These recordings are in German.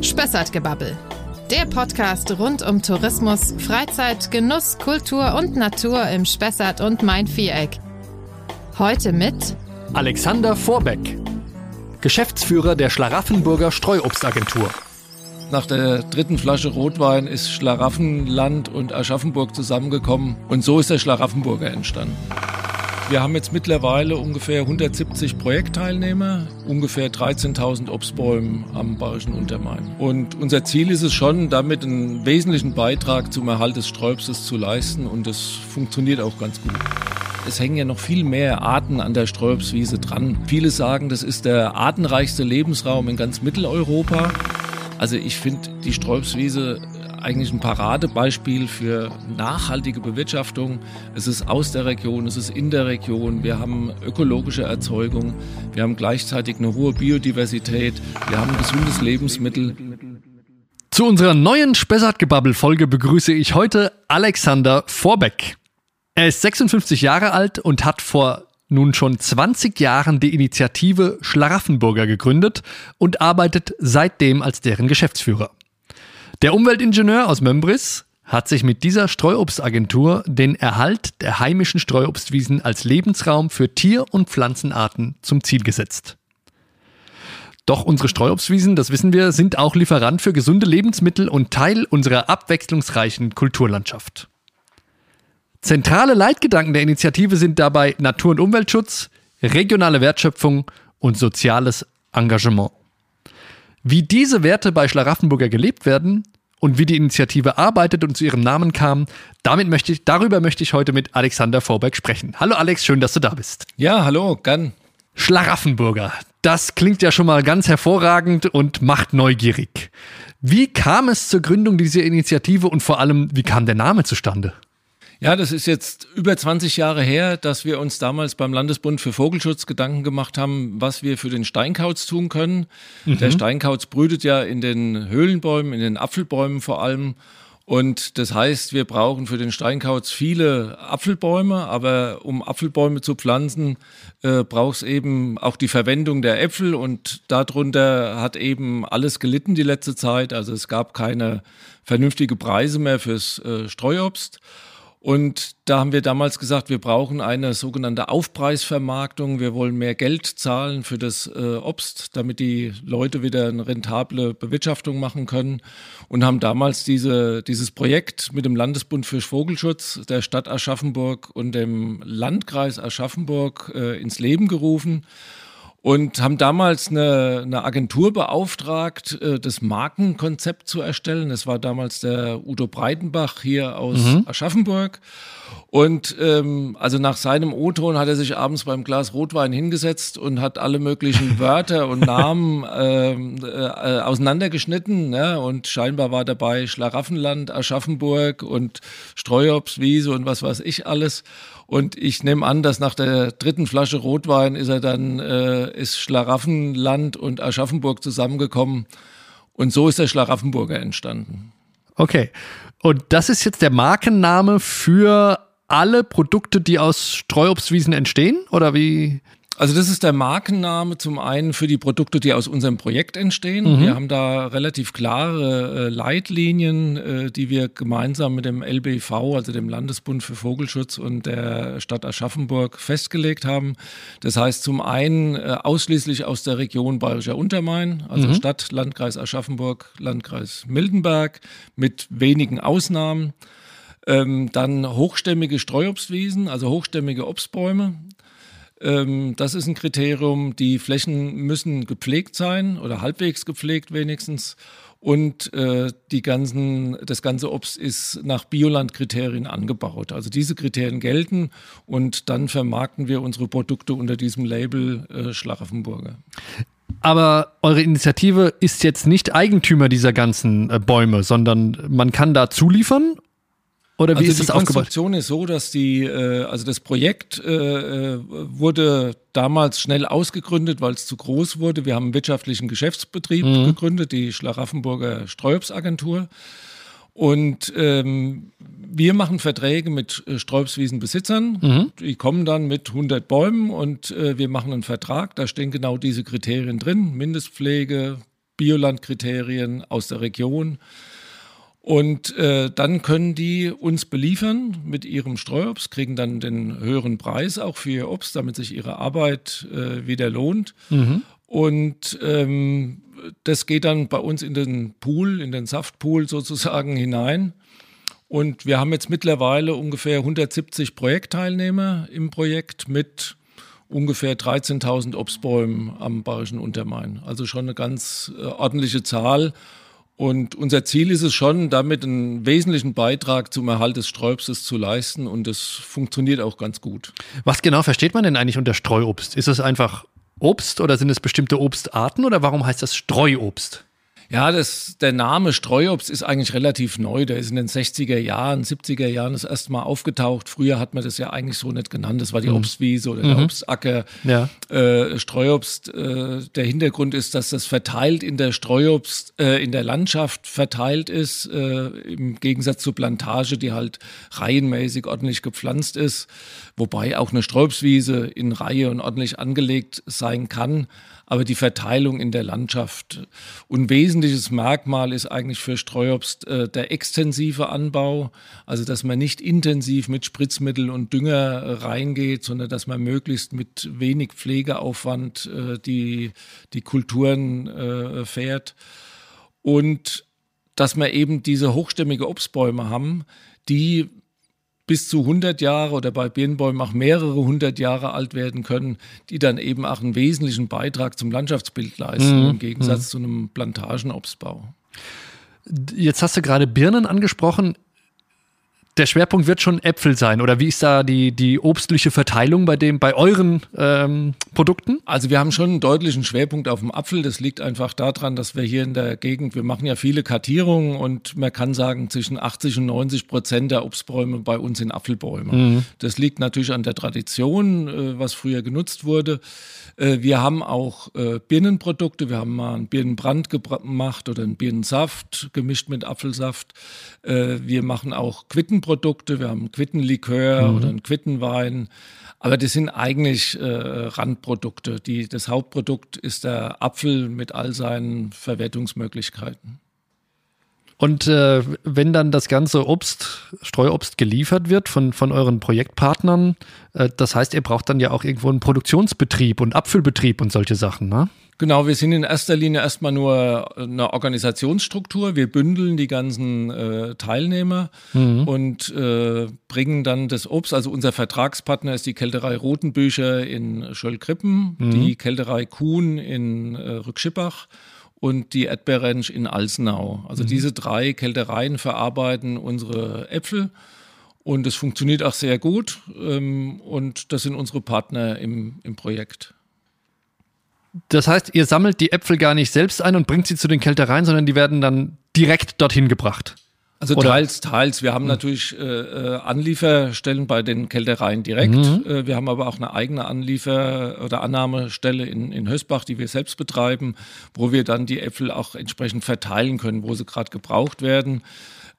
Spessart-Gebabbel, der Podcast rund um Tourismus, Freizeit, Genuss, Kultur und Natur im Spessart- und Main-Viereck. Heute mit Alexander Vorbeck, Geschäftsführer der Schlaraffenburger Streuobstagentur. Nach der dritten Flasche Rotwein ist Schlaraffenland und Aschaffenburg zusammengekommen und so ist der Schlaraffenburger entstanden. Wir haben jetzt mittlerweile ungefähr 170 Projektteilnehmer, ungefähr 13.000 Obstbäume am Bayerischen Untermain. Und unser Ziel ist es schon, damit einen wesentlichen Beitrag zum Erhalt des Streuobstes zu leisten und das funktioniert auch ganz gut. Es hängen ja noch viel mehr Arten an der Streuobstwiese dran. Viele sagen, das ist der artenreichste Lebensraum in ganz Mitteleuropa. Also ich finde die Streuobstwiese eigentlich ein Paradebeispiel für nachhaltige Bewirtschaftung. Es ist aus der Region, es ist in der Region. Wir haben ökologische Erzeugung, wir haben gleichzeitig eine hohe Biodiversität, wir haben ein gesundes Lebensmittel. Zu unserer neuen Spessart-Gebabbel-Folge begrüße ich heute Alexander Vorbeck. Er ist 56 Jahre alt und hat vor nun schon 20 Jahren die Initiative Schlaraffenburger gegründet und arbeitet seitdem als deren Geschäftsführer. Der Umweltingenieur aus Mömbris hat sich mit dieser Streuobstagentur den Erhalt der heimischen Streuobstwiesen als Lebensraum für Tier- und Pflanzenarten zum Ziel gesetzt. Doch unsere Streuobstwiesen, das wissen wir, sind auch Lieferant für gesunde Lebensmittel und Teil unserer abwechslungsreichen Kulturlandschaft. Zentrale Leitgedanken der Initiative sind dabei Natur- und Umweltschutz, regionale Wertschöpfung und soziales Engagement. Wie diese Werte bei Schlaraffenburger gelebt werden und wie die Initiative arbeitet und zu ihrem Namen kam, darüber möchte ich heute mit Alexander Vorbeck sprechen. Hallo Alex, schön, dass du da bist. Ja, hallo, gern. Schlaraffenburger, das klingt ja schon mal ganz hervorragend und macht neugierig. Wie kam es zur Gründung dieser Initiative und vor allem, wie kam der Name zustande? Ja, das ist jetzt über 20 Jahre her, dass wir uns damals beim Landesbund für Vogelschutz Gedanken gemacht haben, was wir für den Steinkauz tun können. Mhm. Der Steinkauz brütet ja in den Höhlenbäumen, in den Apfelbäumen vor allem. Und das heißt, wir brauchen für den Steinkauz viele Apfelbäume, aber um Apfelbäume zu pflanzen, braucht es eben auch die Verwendung der Äpfel und darunter hat eben alles gelitten die letzte Zeit. Also es gab keine vernünftigen Preise mehr fürs Streuobst. Und da haben wir damals gesagt, wir brauchen eine sogenannte Aufpreisvermarktung. Wir wollen mehr Geld zahlen für das Obst, damit die Leute wieder eine rentable Bewirtschaftung machen können. Und haben damals dieses Projekt mit dem Landesbund für Vogelschutz, der Stadt Aschaffenburg und dem Landkreis Aschaffenburg ins Leben gerufen. Und haben damals eine Agentur beauftragt, das Markenkonzept zu erstellen. Das war damals der Udo Breitenbach hier aus Aschaffenburg. Und also nach seinem O-Ton hat er sich abends beim Glas Rotwein hingesetzt und hat alle möglichen Wörter und Namen auseinandergeschnitten. Ne? Und scheinbar war dabei Schlaraffenland, Aschaffenburg und Streuobstwiese und was weiß ich alles. Und ich nehme an, dass nach der dritten Flasche Rotwein ist Schlaraffenland und Aschaffenburg zusammengekommen. Und so ist der Schlaraffenburger entstanden. Okay. Und das ist jetzt der Markenname für alle Produkte, die aus Streuobstwiesen entstehen? Oder wie? Also das ist der Markenname zum einen für die Produkte, die aus unserem Projekt entstehen. Mhm. Wir haben da relativ klare Leitlinien, die wir gemeinsam mit dem LBV, also dem Landesbund für Vogelschutz und der Stadt Aschaffenburg festgelegt haben. Das heißt zum einen ausschließlich aus der Region Bayerischer Untermain, also Stadt, Landkreis Aschaffenburg, Landkreis Miltenberg mit wenigen Ausnahmen. Dann hochstämmige Streuobstwiesen, also hochstämmige Obstbäume. Das ist ein Kriterium, die Flächen müssen gepflegt sein oder halbwegs gepflegt wenigstens und das ganze Obst ist nach Bioland-Kriterien angebaut. Also diese Kriterien gelten und dann vermarkten wir unsere Produkte unter diesem Label Schlaraffenburger. Aber eure Initiative ist jetzt nicht Eigentümer dieser ganzen Bäume, sondern man kann da zuliefern? Oder wie also ist das aufgebaut? Die Konstruktion ist so, dass das Projekt wurde damals schnell ausgegründet, weil es zu groß wurde. Wir haben einen wirtschaftlichen Geschäftsbetrieb gegründet, die Schlaraffenburger Streuobstagentur. Und wir machen Verträge mit Streuobstwiesenbesitzern. Mhm. Die kommen dann mit 100 Bäumen und wir machen einen Vertrag. Da stehen genau diese Kriterien drin, Mindestpflege, Bioland-Kriterien aus der Region. Und dann können die uns beliefern mit ihrem Streuobst, kriegen dann den höheren Preis auch für ihr Obst, damit sich ihre Arbeit wieder lohnt. Mhm. Und das geht dann bei uns in den Pool, in den Saftpool sozusagen hinein. Und wir haben jetzt mittlerweile ungefähr 170 Projektteilnehmer im Projekt mit ungefähr 13.000 Obstbäumen am Bayerischen Untermain. Also schon eine ganz ordentliche Zahl. Und unser Ziel ist es schon, damit einen wesentlichen Beitrag zum Erhalt des Streuobstes zu leisten. Und das funktioniert auch ganz gut. Was genau versteht man denn eigentlich unter Streuobst? Ist es einfach Obst oder sind es bestimmte Obstarten oder warum heißt das Streuobst? Ja, der Name Streuobst ist eigentlich relativ neu. Der ist in den 60er Jahren, 70er Jahren das erste Mal aufgetaucht. Früher hat man das ja eigentlich so nicht genannt. Das war die Obstwiese oder der Obstacker. Ja. Streuobst, der Hintergrund ist, dass das verteilt in der Streuobst, in der Landschaft verteilt ist, im Gegensatz zur Plantage, die halt reihenmäßig ordentlich gepflanzt ist. Wobei auch eine Streuobstwiese in Reihe und ordentlich angelegt sein kann. Aber die Verteilung in der Landschaft. Und wesentliches Merkmal ist eigentlich für Streuobst der extensive Anbau. Also, dass man nicht intensiv mit Spritzmittel und Dünger reingeht, sondern dass man möglichst mit wenig Pflegeaufwand die Kulturen fährt. Und dass man eben diese hochstämmige Obstbäume haben, die bis zu 100 Jahre oder bei Birnbäumen auch mehrere 100 Jahre alt werden können, die dann eben auch einen wesentlichen Beitrag zum Landschaftsbild leisten, im Gegensatz zu einem Plantagenobstbau. Jetzt hast du gerade Birnen angesprochen. Der Schwerpunkt wird schon Äpfel sein, oder wie ist da die obstliche Verteilung bei euren Produkten? Also wir haben schon einen deutlichen Schwerpunkt auf dem Apfel. Das liegt einfach daran, dass wir hier in der Gegend, wir machen ja viele Kartierungen und man kann sagen, zwischen 80 und 90% der Obstbäume bei uns sind Apfelbäume. Mhm. Das liegt natürlich an der Tradition, was früher genutzt wurde. Wir haben auch Birnenprodukte. Wir haben mal einen Birnenbrand gemacht oder einen Birnensaft gemischt mit Apfelsaft. Wir machen auch Quittenprodukte, wir haben Quittenlikör oder einen Quittenwein, aber das sind eigentlich Randprodukte. Das Hauptprodukt ist der Apfel mit all seinen Verwertungsmöglichkeiten. Und wenn dann das ganze Streuobst geliefert wird von euren Projektpartnern, das heißt, ihr braucht dann ja auch irgendwo einen Produktionsbetrieb und Abfüllbetrieb und solche Sachen, ne? Genau, wir sind in erster Linie erstmal nur eine Organisationsstruktur. Wir bündeln die ganzen Teilnehmer und bringen dann das Obst. Also unser Vertragspartner ist die Kelterei Rothenbücher in Schöllkrippen, die Kelterei Kuhn in Rückschippach und die Erdbeerench in Alsenau. Also diese drei Keltereien verarbeiten unsere Äpfel. Und es funktioniert auch sehr gut. Und das sind unsere Partner im Projekt. Das heißt, ihr sammelt die Äpfel gar nicht selbst ein und bringt sie zu den Keltereien, sondern die werden dann direkt dorthin gebracht? Also teils. Wir haben natürlich Anlieferstellen bei den Keltereien direkt. Wir haben aber auch eine eigene Anliefer- oder Annahmestelle in Hösbach, die wir selbst betreiben, wo wir dann die Äpfel auch entsprechend verteilen können, wo sie gerade gebraucht werden.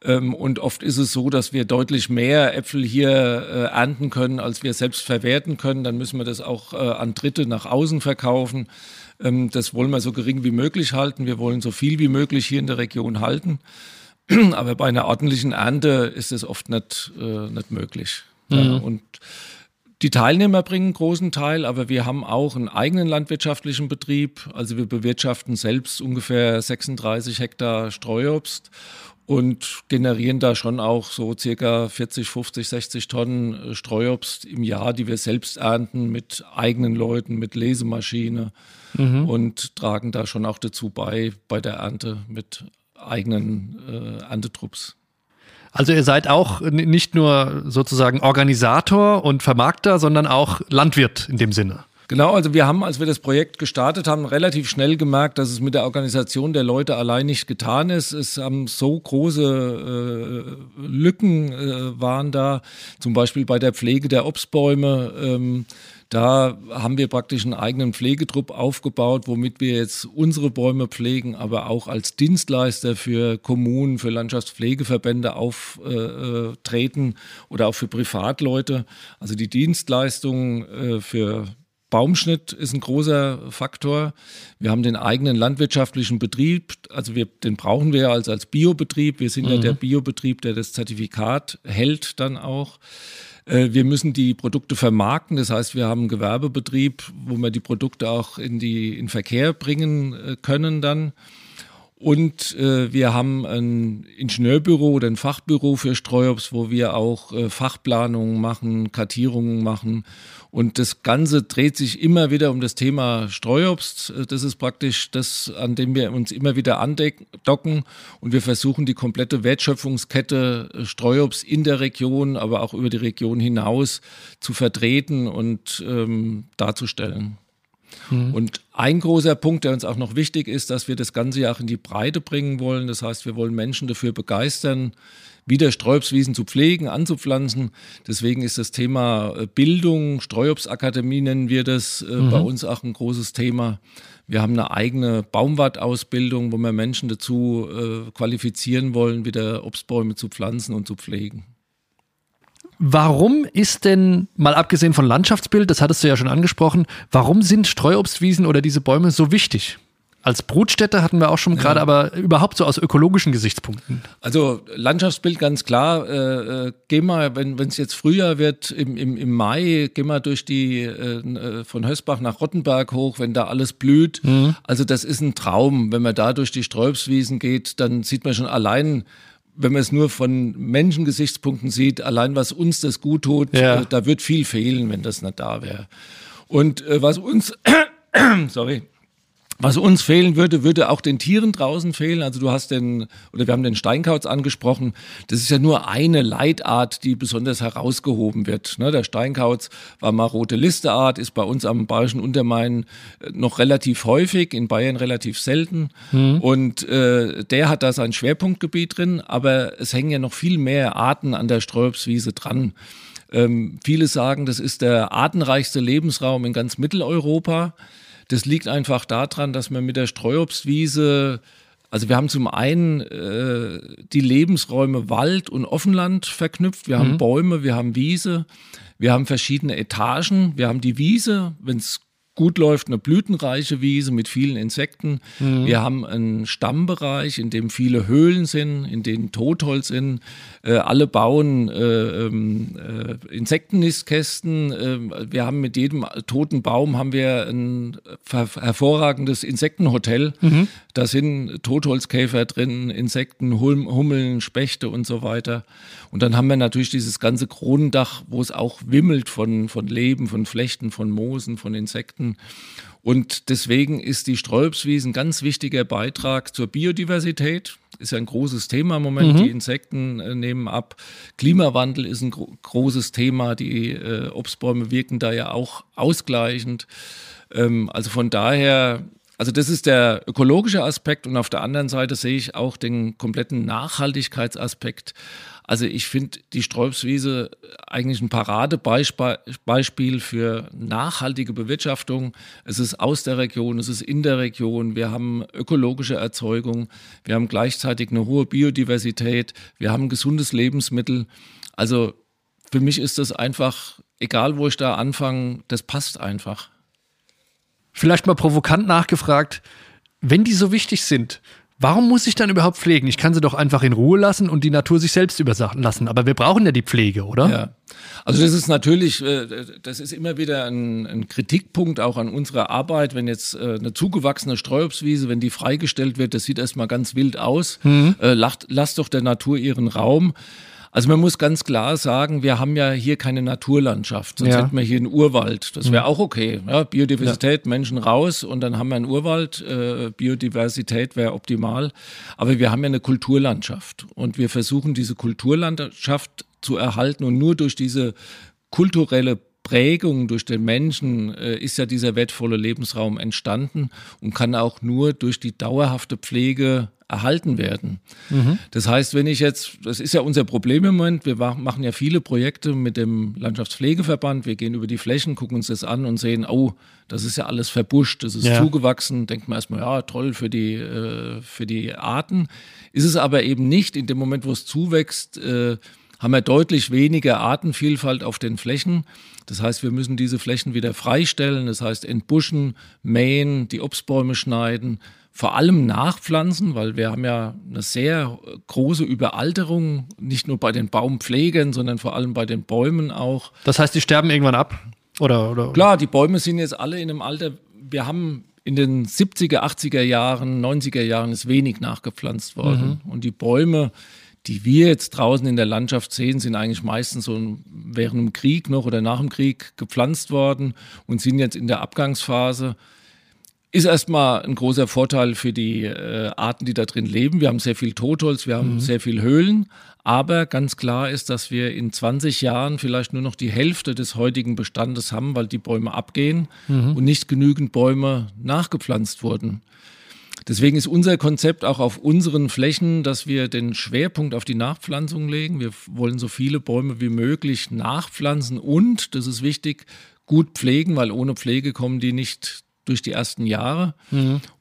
Und oft ist es so, dass wir deutlich mehr Äpfel hier ernten können, als wir selbst verwerten können. Dann müssen wir das auch an Dritte nach außen verkaufen. Das wollen wir so gering wie möglich halten. Wir wollen so viel wie möglich hier in der Region halten. Aber bei einer ordentlichen Ernte ist das oft nicht möglich. Mhm. Ja, und die Teilnehmer bringen einen großen Teil, aber wir haben auch einen eigenen landwirtschaftlichen Betrieb. Also wir bewirtschaften selbst ungefähr 36 Hektar Streuobst und generieren da schon auch so circa 40, 50, 60 Tonnen Streuobst im Jahr, die wir selbst ernten mit eigenen Leuten, mit Lesemaschine und tragen da schon auch dazu bei der Ernte mit eigenen Erntetrupps. Also ihr seid auch nicht nur sozusagen Organisator und Vermarkter, sondern auch Landwirt in dem Sinne. Genau, also wir haben, als wir das Projekt gestartet haben, relativ schnell gemerkt, dass es mit der Organisation der Leute allein nicht getan ist. Es haben so große Lücken waren da, zum Beispiel bei der Pflege der Obstbäume. Da haben wir praktisch einen eigenen Pflegetrupp aufgebaut, womit wir jetzt unsere Bäume pflegen, aber auch als Dienstleister für Kommunen, für Landschaftspflegeverbände auftreten oder auch für Privatleute. Also die Dienstleistungen für Baumschnitt ist ein großer Faktor. Wir haben den eigenen landwirtschaftlichen Betrieb, also den brauchen wir ja als Biobetrieb. Wir sind ja der Biobetrieb, der das Zertifikat hält dann auch. Wir müssen die Produkte vermarkten, das heißt, wir haben einen Gewerbebetrieb, wo wir die Produkte auch in Verkehr bringen können dann. Und wir haben ein Ingenieurbüro oder ein Fachbüro für Streuobst, wo wir auch Fachplanungen machen, Kartierungen machen. Und das Ganze dreht sich immer wieder um das Thema Streuobst. Das ist praktisch das, an dem wir uns immer wieder andocken. Und wir versuchen, die komplette Wertschöpfungskette Streuobst in der Region, aber auch über die Region hinaus zu vertreten und darzustellen. Und ein großer Punkt, der uns auch noch wichtig ist, dass wir das Ganze ja auch in die Breite bringen wollen. Das heißt, wir wollen Menschen dafür begeistern, wieder Streuobstwiesen zu pflegen, anzupflanzen. Deswegen ist das Thema Bildung, Streuobstakademie nennen wir das, bei uns auch ein großes Thema. Wir haben eine eigene Baumwartausbildung, wo wir Menschen dazu qualifizieren wollen, wieder Obstbäume zu pflanzen und zu pflegen. Warum ist denn, mal abgesehen von Landschaftsbild, das hattest du ja schon angesprochen, warum sind Streuobstwiesen oder diese Bäume so wichtig? Als Brutstätte hatten wir auch schon gerade, aber überhaupt so aus ökologischen Gesichtspunkten. Also Landschaftsbild ganz klar. Geh mal, wenn es jetzt Frühjahr wird, im Mai, geh mal durch die von Hösbach nach Rottenberg hoch, wenn da alles blüht. Also das ist ein Traum. Wenn man da durch die Streuobstwiesen geht, dann sieht man schon allein, wenn man es nur von Menschengesichtspunkten sieht, allein was uns das gut tut, da wird viel fehlen, wenn das nicht da wäre. Und was uns fehlen würde, würde auch den Tieren draußen fehlen. Also wir haben den Steinkauz angesprochen. Das ist ja nur eine Leitart, die besonders herausgehoben wird. Ne, der Steinkauz war mal rote Listeart, ist bei uns am Bayerischen Untermain noch relativ häufig, in Bayern relativ selten. Und der hat da sein Schwerpunktgebiet drin, aber es hängen ja noch viel mehr Arten an der Streuobstwiese dran. Viele sagen, das ist der artenreichste Lebensraum in ganz Mitteleuropa. Das liegt einfach daran, dass man mit der Streuobstwiese, also wir haben zum einen die Lebensräume Wald und Offenland verknüpft. Wir haben Bäume, wir haben Wiese, wir haben verschiedene Etagen. Wir haben die Wiese, wenn es gut läuft, eine blütenreiche Wiese mit vielen Insekten. Wir haben einen Stammbereich, in dem viele Höhlen sind, in denen Totholz sind. Alle bauen Insektennistkästen. Wir haben mit jedem toten Baum haben wir ein hervorragendes Insektenhotel. Da sind Totholzkäfer drin, Insekten, Hummeln, Spechte und so weiter. Und dann haben wir natürlich dieses ganze Kronendach, wo es auch wimmelt von Leben, von Flechten, von Moosen, von Insekten. Und deswegen ist die Streuobstwiese ein ganz wichtiger Beitrag zur Biodiversität. Ist ja ein großes Thema im Moment. Die Insekten nehmen ab. Klimawandel ist ein großes Thema. Die Obstbäume wirken da ja auch ausgleichend. Also von daher, also das ist der ökologische Aspekt. Und auf der anderen Seite sehe ich auch den kompletten Nachhaltigkeitsaspekt. Also ich finde die Streuobstwiese eigentlich ein Paradebeispiel für nachhaltige Bewirtschaftung. Es ist aus der Region, es ist in der Region. Wir haben ökologische Erzeugung, wir haben gleichzeitig eine hohe Biodiversität, wir haben gesundes Lebensmittel. Also für mich ist das einfach, egal wo ich da anfange, das passt einfach. Vielleicht mal provokant nachgefragt, wenn die so wichtig sind, warum muss ich dann überhaupt pflegen? Ich kann sie doch einfach in Ruhe lassen und die Natur sich selbst überlassen. Aber wir brauchen ja die Pflege, oder? Ja. Also das ist natürlich, das ist immer wieder ein Kritikpunkt auch an unserer Arbeit, wenn jetzt eine zugewachsene Streuobstwiese, wenn die freigestellt wird, das sieht erstmal ganz wild aus, lasst doch der Natur ihren Raum. Also man muss ganz klar sagen, wir haben ja hier keine Naturlandschaft, sonst hätten wir hier einen Urwald. Das wäre auch okay. Ja, Biodiversität, Menschen raus und dann haben wir einen Urwald. Biodiversität wäre optimal. Aber wir haben ja eine Kulturlandschaft und wir versuchen, diese Kulturlandschaft zu erhalten. Und nur durch diese kulturelle Prägung durch den Menschen ist ja dieser wertvolle Lebensraum entstanden und kann auch nur durch die dauerhafte Pflege erhalten werden. Das heißt, wenn ich jetzt, das ist ja unser Problem im Moment, wir machen ja viele Projekte mit dem Landschaftspflegeverband, wir gehen über die Flächen, gucken uns das an und sehen, oh, das ist ja alles verbuscht, das ist zugewachsen, denkt man erstmal, ja, toll für die Arten. Ist es aber eben nicht, in dem Moment, wo es zuwächst, haben wir deutlich weniger Artenvielfalt auf den Flächen. Das heißt, wir müssen diese Flächen wieder freistellen, das heißt entbuschen, mähen, die Obstbäume schneiden, vor allem nachpflanzen, weil wir haben ja eine sehr große Überalterung, nicht nur bei den Baumpflegern, sondern vor allem bei den Bäumen auch. Das heißt, die sterben irgendwann ab? Oder? Klar, die Bäume sind jetzt alle in einem Alter, wir haben in den 70er, 80er Jahren, 90er Jahren ist wenig nachgepflanzt worden. Mhm. Und die Bäume, die wir jetzt draußen in der Landschaft sehen, sind eigentlich meistens so während dem Krieg noch oder nach dem Krieg gepflanzt worden und sind jetzt in der Abgangsphase. Ist erstmal ein großer Vorteil für die Arten, die da drin leben. Wir haben sehr viel Totholz, wir haben sehr viel Höhlen. Aber ganz klar ist, dass wir in 20 Jahren vielleicht nur noch die Hälfte des heutigen Bestandes haben, weil die Bäume abgehen und nicht genügend Bäume nachgepflanzt wurden. Deswegen ist unser Konzept auch auf unseren Flächen, dass wir den Schwerpunkt auf die Nachpflanzung legen. Wir wollen so viele Bäume wie möglich nachpflanzen und, das ist wichtig, gut pflegen, weil ohne Pflege kommen die nicht durch die ersten Jahre,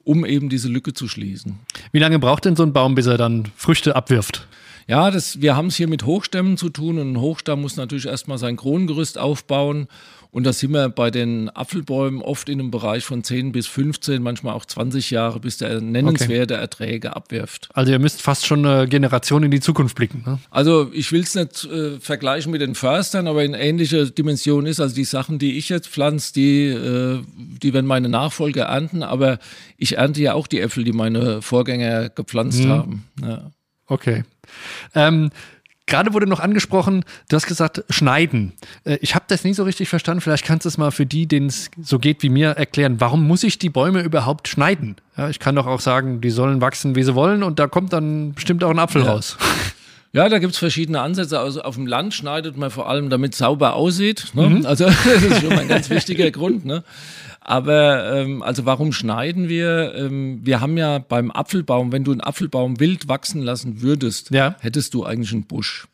um eben diese Lücke zu schließen. Wie lange braucht denn so ein Baum, bis er dann Früchte abwirft? Ja, wir haben es hier mit Hochstämmen zu tun und ein Hochstamm muss natürlich erstmal sein Kronengerüst aufbauen. Und da sind wir bei den Apfelbäumen oft in einem Bereich von 10 bis 15, manchmal auch 20 Jahre, bis der nennenswerte Erträge abwirft. Also ihr müsst fast schon eine Generation in die Zukunft blicken. Ne? Also ich will es nicht vergleichen mit den Förstern, aber in ähnlicher Dimension ist, also die Sachen, die ich jetzt pflanze, die werden meine Nachfolger ernten. Aber ich ernte ja auch die Äpfel, die meine Vorgänger gepflanzt haben. Ja. Okay. Gerade wurde noch angesprochen, du hast gesagt, schneiden. Ich habe das nie so richtig verstanden. Vielleicht kannst du es mal für die, denen es so geht wie mir, erklären. Warum muss ich die Bäume überhaupt schneiden? Ja, ich kann doch auch sagen, die sollen wachsen, wie sie wollen und da kommt dann bestimmt auch ein Apfel raus. Ja, da gibt es verschiedene Ansätze. Also auf dem Land schneidet man vor allem, damit es sauber aussieht. Ne? Also das ist schon mal ein ganz wichtiger Grund. Ne? Aber also warum schneiden wir? Wir haben ja beim Apfelbaum, wenn du einen Apfelbaum wild wachsen lassen würdest, hättest du eigentlich einen Busch.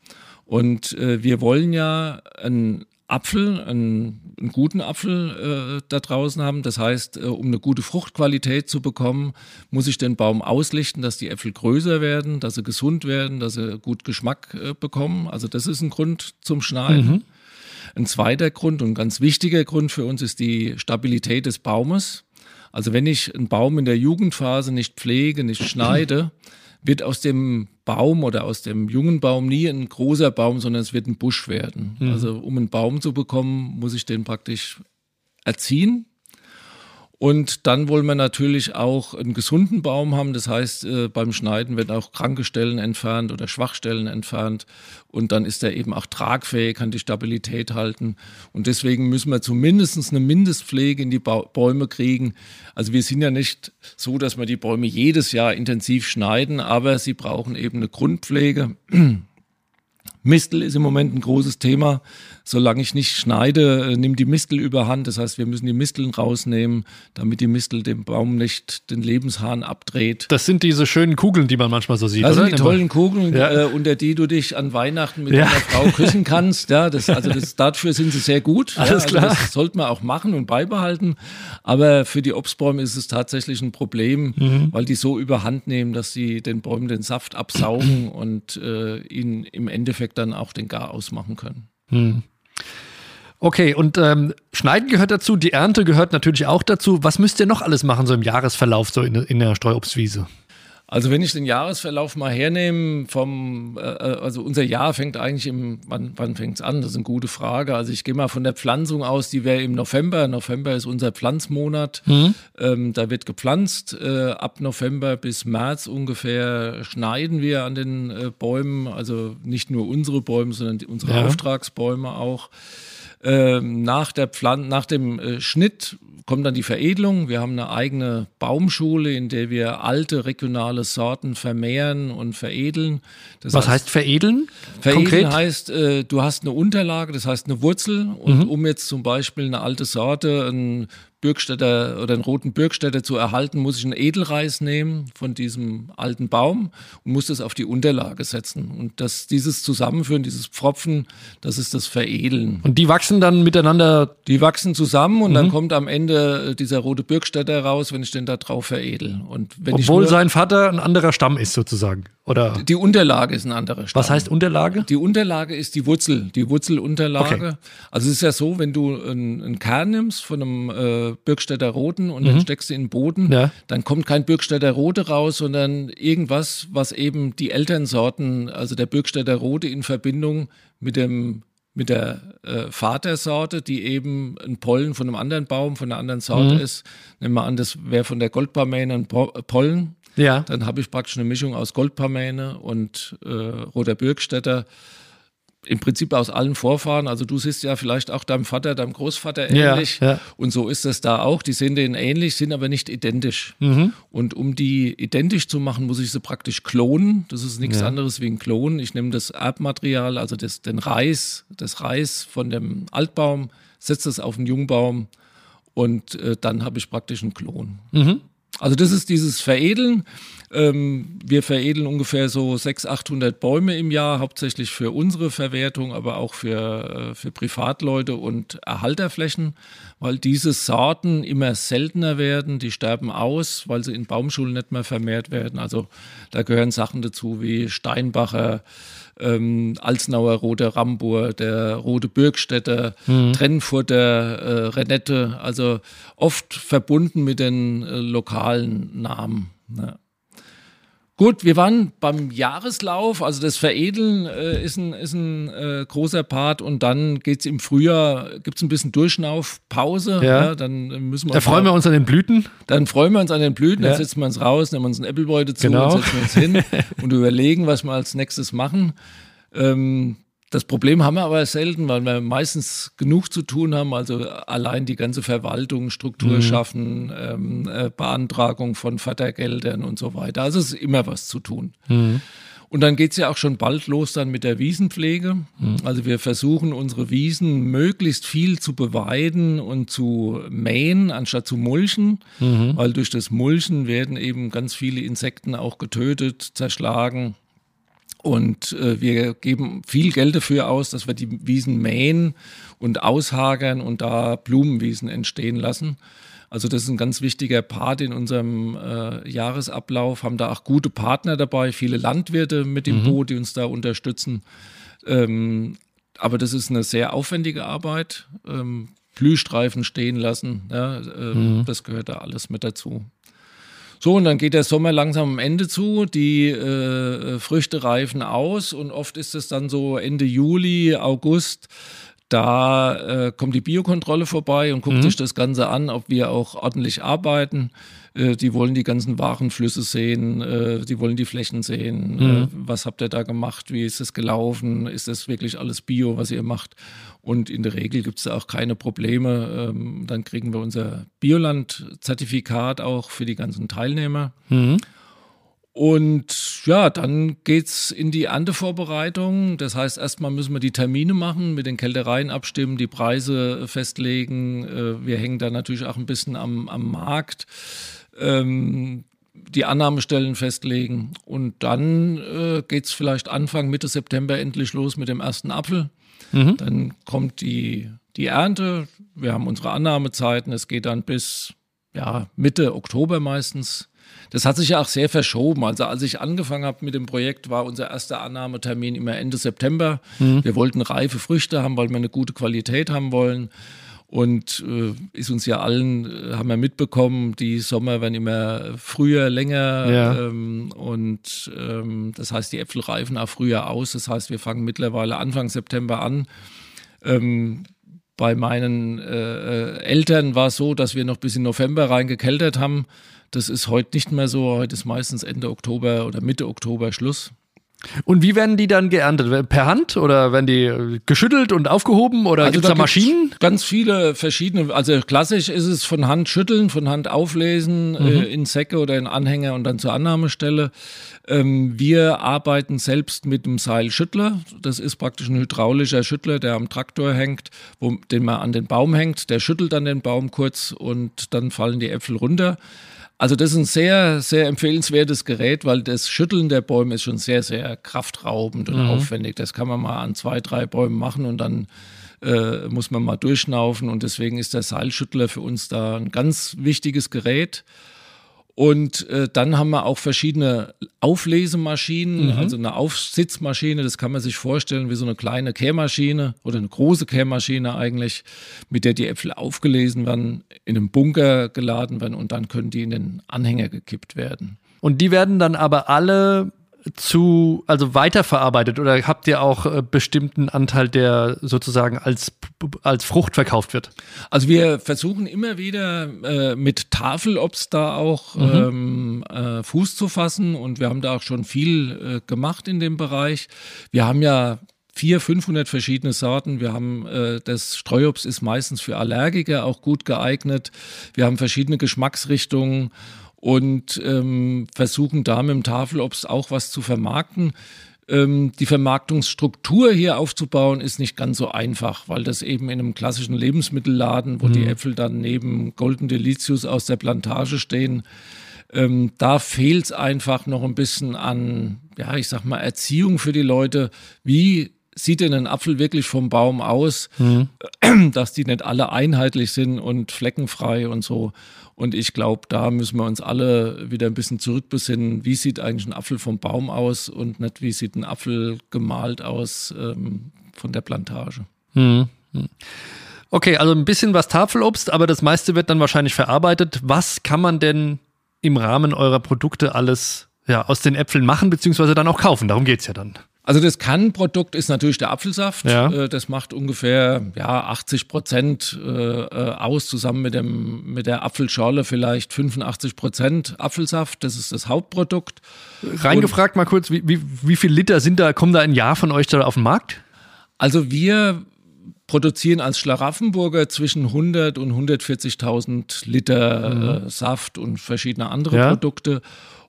Und wir wollen ja einen Apfel, einen guten Apfel da draußen haben. Das heißt, um eine gute Fruchtqualität zu bekommen, muss ich den Baum auslichten, dass die Äpfel größer werden, dass sie gesund werden, dass sie gut Geschmack bekommen. Also das ist ein Grund zum Schneiden. Mhm. Ein zweiter Grund und ein ganz wichtiger Grund für uns ist die Stabilität des Baumes. Also wenn ich einen Baum in der Jugendphase nicht pflege, nicht schneide, wird aus dem Baum oder aus dem jungen Baum nie ein großer Baum, sondern es wird ein Busch werden. Mhm. Also um einen Baum zu bekommen, muss ich den praktisch erziehen. Und dann wollen wir natürlich auch einen gesunden Baum haben. Das heißt, beim Schneiden werden auch kranke Stellen entfernt oder Schwachstellen entfernt. Und dann ist er eben auch tragfähig, kann die Stabilität halten. Und deswegen müssen wir zumindest eine Mindestpflege in die Bäume kriegen. Also wir sind ja nicht so, dass wir die Bäume jedes Jahr intensiv schneiden, aber sie brauchen eben eine Grundpflege. Mistel ist im Moment ein großes Thema. Solange ich nicht schneide, nimmt die Mistel überhand. Das heißt, wir müssen die Misteln rausnehmen, damit die Mistel dem Baum nicht den Lebenshahn abdreht. Das sind diese schönen Kugeln, die man manchmal so sieht, das oder? Das sind die tollen Kugeln, unter die du dich an Weihnachten mit deiner Frau küssen kannst. Ja, dafür sind sie sehr gut. Alles klar. Also das sollte man auch machen und beibehalten. Aber für die Obstbäume ist es tatsächlich ein Problem, weil die so überhand nehmen, dass sie den Bäumen den Saft absaugen und ihn im Endeffekt dann auch den Gar ausmachen können. Okay, und Schneiden gehört dazu, die Ernte gehört natürlich auch dazu. Was müsst ihr noch alles machen so im Jahresverlauf so in der Streuobstwiese? Also wenn ich den Jahresverlauf mal hernehme, also unser Jahr fängt eigentlich wann fängt es an? Das ist eine gute Frage. Also ich gehe mal von der Pflanzung aus, die wäre im November. November ist unser Pflanzmonat. Da wird gepflanzt. Ab November bis März ungefähr schneiden wir an den Bäumen. Also nicht nur unsere Bäume, sondern unsere Auftragsbäume auch. Nach dem Schnitt kommt dann die Veredelung. Wir haben eine eigene Baumschule, in der wir alte regionale Sorten vermehren und veredeln. Was heißt veredeln? Veredeln konkret? Heißt, du hast eine Unterlage, das heißt eine Wurzel. Und um jetzt zum Beispiel eine alte Sorte, einen Bürgstädter oder einen roten Bürgstädter zu erhalten, muss ich einen Edelreis nehmen von diesem alten Baum und muss das auf die Unterlage setzen. Und dieses Zusammenführen, dieses Pfropfen, das ist das Veredeln. Und die wachsen dann miteinander? Die wachsen zusammen und dann kommt am Ende dieser rote Bürgstädter raus, wenn ich den da drauf veredel. Und wenn Obwohl sein Vater ein anderer Stamm ist sozusagen. Oder? Die Unterlage ist ein anderer Stamm. Was heißt Unterlage? Die Unterlage ist die Wurzel, die Wurzelunterlage. Okay. Also es ist ja so, wenn du einen Kern nimmst von einem Bürgstädter Roten und dann steckst du in den Boden, ja, dann kommt kein Bürgstädter Rote raus, sondern irgendwas, was eben die Elternsorten, also der Bürgstädter Rote in Verbindung mit der Vatersorte, die eben ein Pollen von einem anderen Baum, von einer anderen Sorte ist. Nehmen wir an, das wäre von der Goldparmäne ein Pollen. Ja. Dann habe ich praktisch eine Mischung aus Goldparmäne und Roter Bürgstädter. Im Prinzip aus allen Vorfahren. Also du siehst ja vielleicht auch deinem Vater, deinem Großvater ähnlich. Ja, ja. Und so ist das da auch. Die sehen denen ähnlich, sind aber nicht identisch. Mhm. Und um die identisch zu machen, muss ich sie praktisch klonen. Das ist nichts anderes wie ein Klon. Ich nehme das Erbmaterial, also das Reis von dem Altbaum, setze das auf einen Jungbaum und dann habe ich praktisch einen Klon. Mhm. Also das ist dieses Veredeln. Wir veredeln ungefähr so 600, 800 Bäume im Jahr, hauptsächlich für unsere Verwertung, aber auch für Privatleute und Erhalterflächen, weil diese Sorten immer seltener werden, die sterben aus, weil sie in Baumschulen nicht mehr vermehrt werden. Also da gehören Sachen dazu wie Steinbacher, Alsnauer, Roter Rambur, der Rote Bürgstädter, Trennfurter, Renette, also oft verbunden mit den lokalen Namen. Ja. Gut, wir waren beim Jahreslauf, also das Veredeln ist ein großer Part und dann geht's im Frühjahr, gibt's ein bisschen Durchschnaufpause. Ja. Ja, dann müssen wir freuen wir uns an den Blüten, dann setzen wir uns raus, nehmen uns einen Äppelbeutel zu und setzen uns hin und überlegen, was wir als nächstes machen. Das Problem haben wir aber selten, weil wir meistens genug zu tun haben, also allein die ganze Verwaltung, Struktur schaffen, Beantragung von Fördergeldern und so weiter. Also es ist immer was zu tun. Mhm. Und dann geht es ja auch schon bald los dann mit der Wiesenpflege. Mhm. Also wir versuchen, unsere Wiesen möglichst viel zu beweiden und zu mähen, anstatt zu mulchen. Mhm. Weil durch das Mulchen werden eben ganz viele Insekten auch getötet, zerschlagen. Und wir geben viel Geld dafür aus, dass wir die Wiesen mähen und aushagern und da Blumenwiesen entstehen lassen. Also das ist ein ganz wichtiger Part in unserem Jahresablauf. Haben da auch gute Partner dabei, viele Landwirte mit im Boot, die uns da unterstützen. Aber das ist eine sehr aufwendige Arbeit. Blühstreifen stehen lassen, ja, das gehört da alles mit dazu. So, und dann geht der Sommer langsam am Ende zu, die Früchte reifen aus und oft ist es dann so Ende Juli, August, da kommt die Biokontrolle vorbei und guckt sich das Ganze an, ob wir auch ordentlich arbeiten. Die wollen die ganzen Warenflüsse sehen, die wollen die Flächen sehen. Was habt ihr da gemacht? Wie ist das gelaufen? Ist das wirklich alles Bio, was ihr macht? Und in der Regel gibt es da auch keine Probleme. Dann kriegen wir unser Bioland-Zertifikat auch für die ganzen Teilnehmer. Mhm. Und ja, dann geht's in die Erntevorbereitung. Das heißt, erstmal müssen wir die Termine machen, mit den Keltereien abstimmen, die Preise festlegen. Wir hängen da natürlich auch ein bisschen am Markt. Die Annahmestellen festlegen. Und dann geht's vielleicht Anfang, Mitte September endlich los mit dem ersten Apfel. Mhm. Dann kommt die Ernte. Wir haben unsere Annahmezeiten. Es geht dann bis Mitte Oktober meistens. Das hat sich ja auch sehr verschoben. Also als ich angefangen habe mit dem Projekt, war unser erster Annahmetermin immer Ende September. Mhm. Wir wollten reife Früchte haben, weil wir eine gute Qualität haben wollen. Und ist uns ja allen, haben wir mitbekommen, die Sommer werden immer früher, länger. Ja. Das heißt, die Äpfel reifen auch früher aus. Das heißt, wir fangen mittlerweile Anfang September an. Bei meinen Eltern war es so, dass wir noch bis in November reingekeltert haben. Das ist heute nicht mehr so. Heute ist meistens Ende Oktober oder Mitte Oktober Schluss. Und wie werden die dann geerntet? Per Hand oder werden die geschüttelt und aufgehoben oder also gibt es da Maschinen? Ganz viele verschiedene. Also klassisch ist es von Hand schütteln, von Hand auflesen, in Säcke oder in Anhänger und dann zur Annahmestelle. Wir arbeiten selbst mit einem Seilschüttler. Das ist praktisch ein hydraulischer Schüttler, der am Traktor hängt, den man an den Baum hängt. Der schüttelt dann den Baum kurz und dann fallen die Äpfel runter. Also das ist ein sehr, sehr empfehlenswertes Gerät, weil das Schütteln der Bäume ist schon sehr, sehr kraftraubend und aufwendig. Das kann man mal an 2, 3 Bäumen machen und dann muss man mal durchschnaufen. Und deswegen ist der Seilschüttler für uns da ein ganz wichtiges Gerät. Und dann haben wir auch verschiedene Auflesemaschinen, also eine Aufsitzmaschine, das kann man sich vorstellen wie so eine kleine Kehrmaschine oder eine große Kehrmaschine eigentlich, mit der die Äpfel aufgelesen werden, in einem Bunker geladen werden und dann können die in den Anhänger gekippt werden. Und die werden dann aber alle also weiterverarbeitet oder habt ihr auch bestimmten Anteil, der sozusagen als Frucht verkauft wird? Also wir versuchen immer wieder mit Tafelobst da auch Fuß zu fassen und wir haben da auch schon viel gemacht in dem Bereich. Wir haben ja 400-500 verschiedene Sorten. Wir haben das Streuobst ist meistens für Allergiker auch gut geeignet. Wir haben verschiedene Geschmacksrichtungen und versuchen da mit dem Tafelobst auch was zu vermarkten. Die Vermarktungsstruktur hier aufzubauen ist nicht ganz so einfach, weil das eben in einem klassischen Lebensmittelladen, wo die Äpfel dann neben Golden Delicious aus der Plantage stehen, da fehlt es einfach noch ein bisschen an, ja, ich sag mal, Erziehung für die Leute. Wie sieht denn ein Apfel wirklich vom Baum aus, dass die nicht alle einheitlich sind und fleckenfrei und so. Und ich glaube, da müssen wir uns alle wieder ein bisschen zurückbesinnen. Wie sieht eigentlich ein Apfel vom Baum aus und nicht, wie sieht ein Apfel gemalt aus von der Plantage. Okay, also ein bisschen was Tafelobst, aber das meiste wird dann wahrscheinlich verarbeitet. Was kann man denn im Rahmen eurer Produkte alles aus den Äpfeln machen, beziehungsweise dann auch kaufen? Darum geht es ja dann. Also das Kernprodukt ist natürlich der Apfelsaft. Ja. Das macht ungefähr 80% aus, zusammen mit der Apfelschorle vielleicht 85% Apfelsaft. Das ist das Hauptprodukt. Reingefragt mal kurz, wie viel Liter kommen da ein Jahr von euch da auf den Markt? Also wir produzieren als Schlaraffenburger zwischen 100 und 140.000 Liter Saft und verschiedene andere Produkte.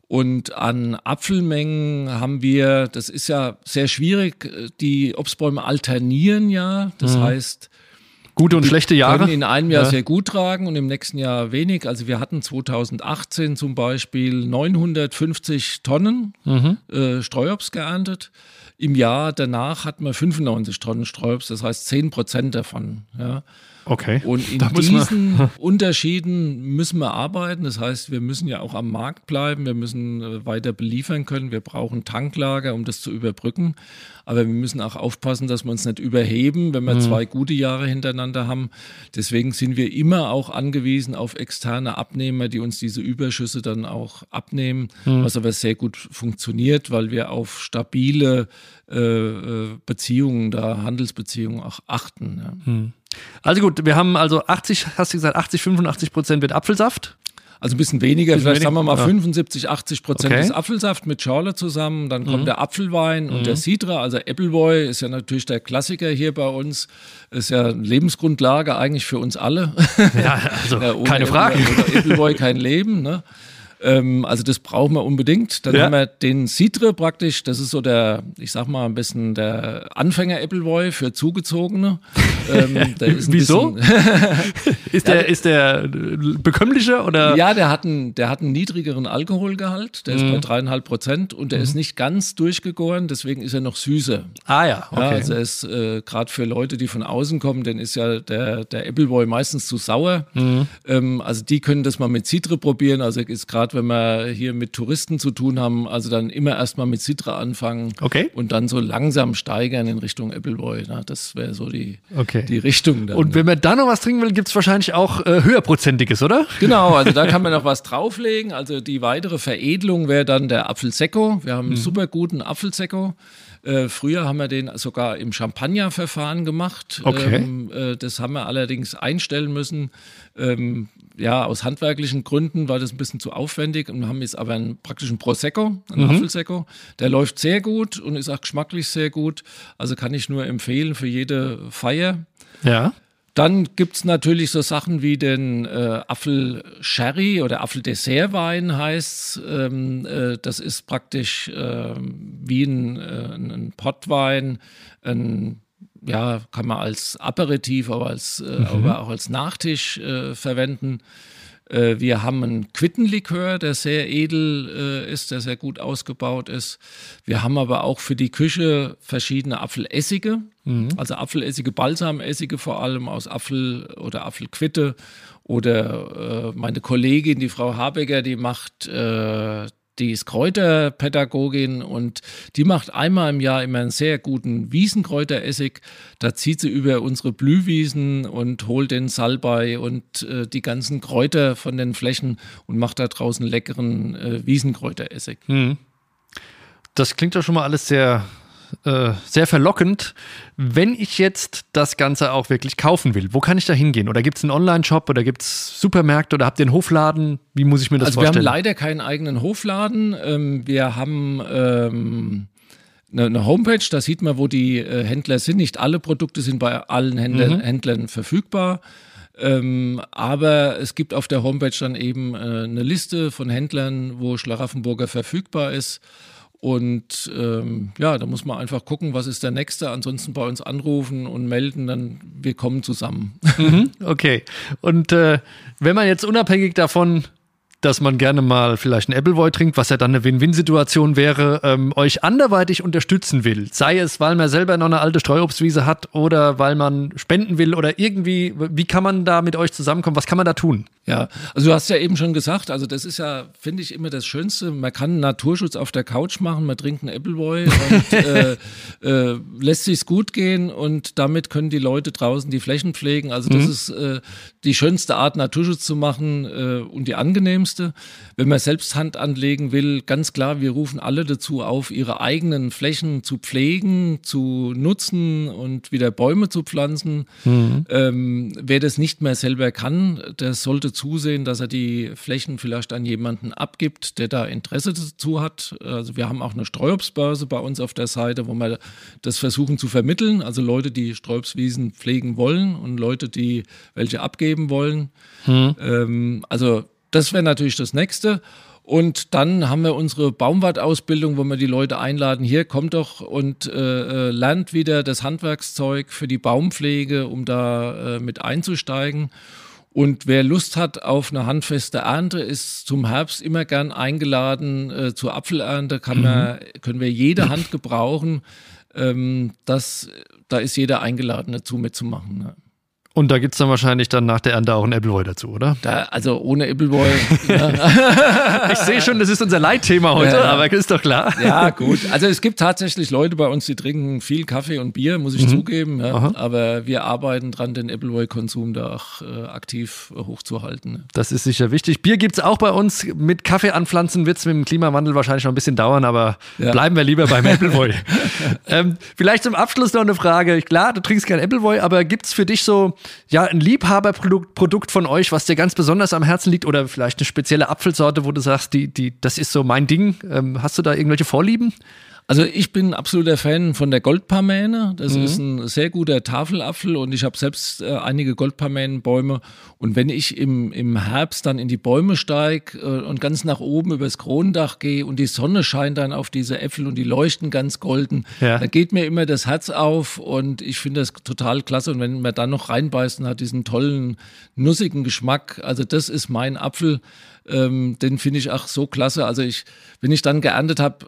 Und an Apfelmengen haben wir, das ist ja sehr schwierig, die Obstbäume alternieren ja, das heißt, gute und schlechte Jahre können in einem Jahr sehr gut tragen und im nächsten Jahr wenig. Also wir hatten 2018 zum Beispiel 950 Tonnen Streuobst geerntet. Im Jahr danach hatten wir 95 Tonnen Streuobst, das heißt 10% davon. Ja. Okay. Und in diesen Unterschieden müssen wir arbeiten. Das heißt, wir müssen ja auch am Markt bleiben. Wir müssen weiter beliefern können. Wir brauchen Tanklager, um das zu überbrücken. Aber wir müssen auch aufpassen, dass wir uns nicht überheben, wenn wir 2 gute Jahre hintereinander haben. Deswegen sind wir immer auch angewiesen auf externe Abnehmer, die uns diese Überschüsse dann auch abnehmen. Was aber sehr gut funktioniert, weil wir auf stabile Beziehungen, Handelsbeziehungen auch achten. Ja. Also gut, wir haben 85% wird Apfelsaft. Also ein bisschen weniger, sagen wir mal 75-80% ist Apfelsaft mit Schorle zusammen. Dann kommt der Apfelwein und der Sidra, also Appleboy ist ja natürlich der Klassiker hier bei uns. Ist ja Lebensgrundlage eigentlich für uns alle. Ja, also keine Frage. Appleboy kein Leben, ne? Also das brauchen wir unbedingt. Dann haben wir den Sidre praktisch, das ist so der, ich sag mal ein bisschen der Anfänger-Appleboy für Zugezogene. Wieso? Ist der bekömmlicher oder? Ja, der hat einen niedrigeren Alkoholgehalt, der ist bei 3,5% und der ist nicht ganz durchgegoren, deswegen ist er noch süßer. Ah ja, okay. Ja, also er ist gerade für Leute, die von außen kommen, denen ist ja der Appleboy meistens zu sauer. Also die können das mal mit Sidre probieren, also ist gerade wenn wir hier mit Touristen zu tun haben, also dann immer erstmal mit Sidra anfangen und dann so langsam steigern in Richtung Appleboy. Ne? Das wäre so die Richtung. Dann, und wenn man da noch was trinken will, gibt es wahrscheinlich auch höherprozentiges, oder? Genau, also da kann man noch was drauflegen. Also die weitere Veredelung wäre dann der Apfelsecco. Wir haben einen super guten Apfelsecco. Früher haben wir den sogar im Champagnerverfahren gemacht. Das haben wir allerdings einstellen müssen, aus handwerklichen Gründen war das ein bisschen zu aufwendig und haben jetzt aber einen Prosecco, einen Apfelsecco. Der läuft sehr gut und ist auch geschmacklich sehr gut. Also kann ich nur empfehlen für jede Feier. Ja. Dann gibt es natürlich so Sachen wie den Apfel-Sherry oder Apfeldessertwein heißt es. Das ist praktisch wie ein Pottwein, kann man als Aperitif, aber auch als Nachtisch verwenden. Wir haben einen Quittenlikör, der sehr edel ist, der sehr gut ausgebaut ist. Wir haben aber auch für die Küche verschiedene Apfelessige, also Apfelessige, Balsamessige vor allem aus Apfel oder Apfelquitte. Oder meine Kollegin, die Frau Habegger, die ist Kräuterpädagogin und die macht einmal im Jahr immer einen sehr guten Wiesenkräuteressig. Da zieht sie über unsere Blühwiesen und holt den Salbei und die ganzen Kräuter von den Flächen und macht da draußen leckeren Wiesenkräuteressig. Hm. Das klingt doch schon mal alles sehr, sehr verlockend. Wenn ich jetzt das Ganze auch wirklich kaufen will, wo kann ich da hingehen? Oder gibt es einen Online-Shop oder gibt es Supermärkte oder habt ihr einen Hofladen? Wie muss ich mir das vorstellen? Wir haben leider keinen eigenen Hofladen. Wir haben eine Homepage, da sieht man, wo die Händler sind. Nicht alle Produkte sind bei allen Händlern verfügbar. Aber es gibt auf der Homepage dann eben eine Liste von Händlern, wo Schlaraffenburger verfügbar ist. Und da muss man einfach gucken, was ist der Nächste. Ansonsten bei uns anrufen und melden, dann wir kommen zusammen. Okay. Und wenn man jetzt unabhängig davon, dass man gerne mal vielleicht einen Appleboy trinkt, was ja dann eine Win-Win-Situation wäre, euch anderweitig unterstützen will, sei es, weil man selber noch eine alte Streuobstwiese hat oder weil man spenden will oder irgendwie, wie kann man da mit euch zusammenkommen, was kann man da tun? Ja, also du hast ja eben schon gesagt, also das ist ja, finde ich, immer das Schönste, man kann Naturschutz auf der Couch machen, man trinkt einen Appleboy und lässt sich's gut gehen und damit können die Leute draußen die Flächen pflegen, also das ist die schönste Art, Naturschutz zu machen und die angenehmste. Wenn man selbst Hand anlegen will, ganz klar, wir rufen alle dazu auf, ihre eigenen Flächen zu pflegen, zu nutzen und wieder Bäume zu pflanzen. Wer das nicht mehr selber kann, der sollte zusehen, dass er die Flächen vielleicht an jemanden abgibt, der da Interesse dazu hat. Also wir haben auch eine Streuobstbörse bei uns auf der Seite, wo wir das versuchen zu vermitteln. Also Leute, die Streuobstwiesen pflegen wollen und Leute, die welche abgeben wollen. Das wäre natürlich das Nächste. Und dann haben wir unsere Baumwartausbildung, wo wir die Leute einladen, hier kommt doch und lernt wieder das Handwerkszeug für die Baumpflege, um da mit einzusteigen. Und wer Lust hat auf eine handfeste Ernte, ist zum Herbst immer gern eingeladen. Zur Apfelernte können wir jede Hand gebrauchen. Da ist jeder eingeladen dazu mitzumachen, ne? Und da gibt es dann wahrscheinlich dann nach der Ernte auch einen Appleboy dazu, oder? Also ohne Appleboy. Ja. Ich sehe schon, das ist unser Leitthema heute, aber ist doch klar. Ja, gut. Also es gibt tatsächlich Leute bei uns, die trinken viel Kaffee und Bier, muss ich zugeben. Ja. Aber wir arbeiten dran, den Appleboy-Konsum da auch aktiv hochzuhalten. Das ist sicher wichtig. Bier gibt es auch bei uns. Mit Kaffee anpflanzen wird es mit dem Klimawandel wahrscheinlich noch ein bisschen dauern, aber bleiben wir lieber beim Appleboy. Vielleicht zum Abschluss noch eine Frage. Klar, du trinkst kein Appleboy, aber gibt es für dich so ein Liebhaberprodukt von euch, was dir ganz besonders am Herzen liegt oder vielleicht eine spezielle Apfelsorte, wo du sagst, das ist so mein Ding. Hast du da irgendwelche Vorlieben? Also ich bin ein absoluter Fan von der Goldparmäne. Das ist ein sehr guter Tafelapfel und ich habe selbst einige Goldparmänenbäume. Und wenn ich im Herbst dann in die Bäume steige und ganz nach oben übers Kronendach gehe und die Sonne scheint dann auf diese Äpfel und die leuchten ganz golden, da geht mir immer das Herz auf und ich finde das total klasse. Und wenn man dann noch reinbeißt, hat diesen tollen, nussigen Geschmack. Also das ist mein Apfel. Den finde ich auch so klasse. Also wenn ich dann geerntet habe,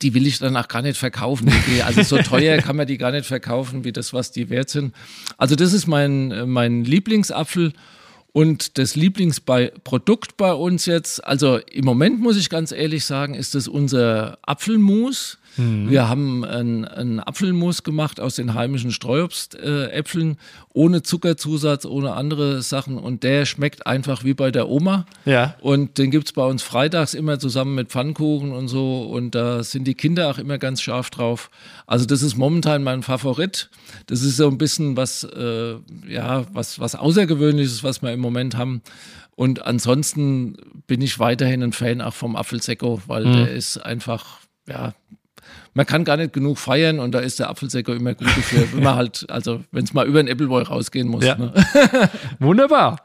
die will ich danach gar nicht verkaufen. Also so teuer kann man die gar nicht verkaufen, wie das, was die wert sind. Also das ist mein Lieblingsapfel und das Lieblingsprodukt bei uns jetzt. Also im Moment muss ich ganz ehrlich sagen, ist das unser Apfelmus. Wir haben einen Apfelmus gemacht aus den heimischen Streuobstäpfeln, ohne Zuckerzusatz, ohne andere Sachen und der schmeckt einfach wie bei der Oma. Ja. Und den gibt es bei uns freitags immer zusammen mit Pfannkuchen und so und da sind die Kinder auch immer ganz scharf drauf. Also das ist momentan mein Favorit. Das ist so ein bisschen was Außergewöhnliches, was wir im Moment haben. Und ansonsten bin ich weiterhin ein Fan auch vom Apfelsäcko, weil der ist einfach, man kann gar nicht genug feiern und da ist der Apfelsäcker immer gut dafür, wenn man wenn es mal über den Appleboy rausgehen muss. Ja. Ne? Wunderbar.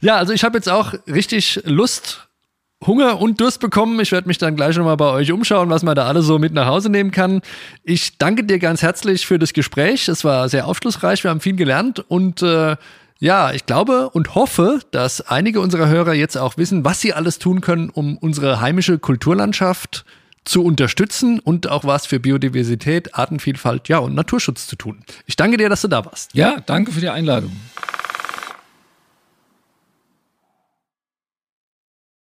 Ja, also ich habe jetzt auch richtig Lust, Hunger und Durst bekommen. Ich werde mich dann gleich nochmal bei euch umschauen, was man da alles so mit nach Hause nehmen kann. Ich danke dir ganz herzlich für das Gespräch. Es war sehr aufschlussreich, wir haben viel gelernt und Ja, ich glaube und hoffe, dass einige unserer Hörer jetzt auch wissen, was sie alles tun können, um unsere heimische Kulturlandschaft zu unterstützen und auch was für Biodiversität, Artenvielfalt, ja, und Naturschutz zu tun. Ich danke dir, dass du da warst. Ja, danke für die Einladung.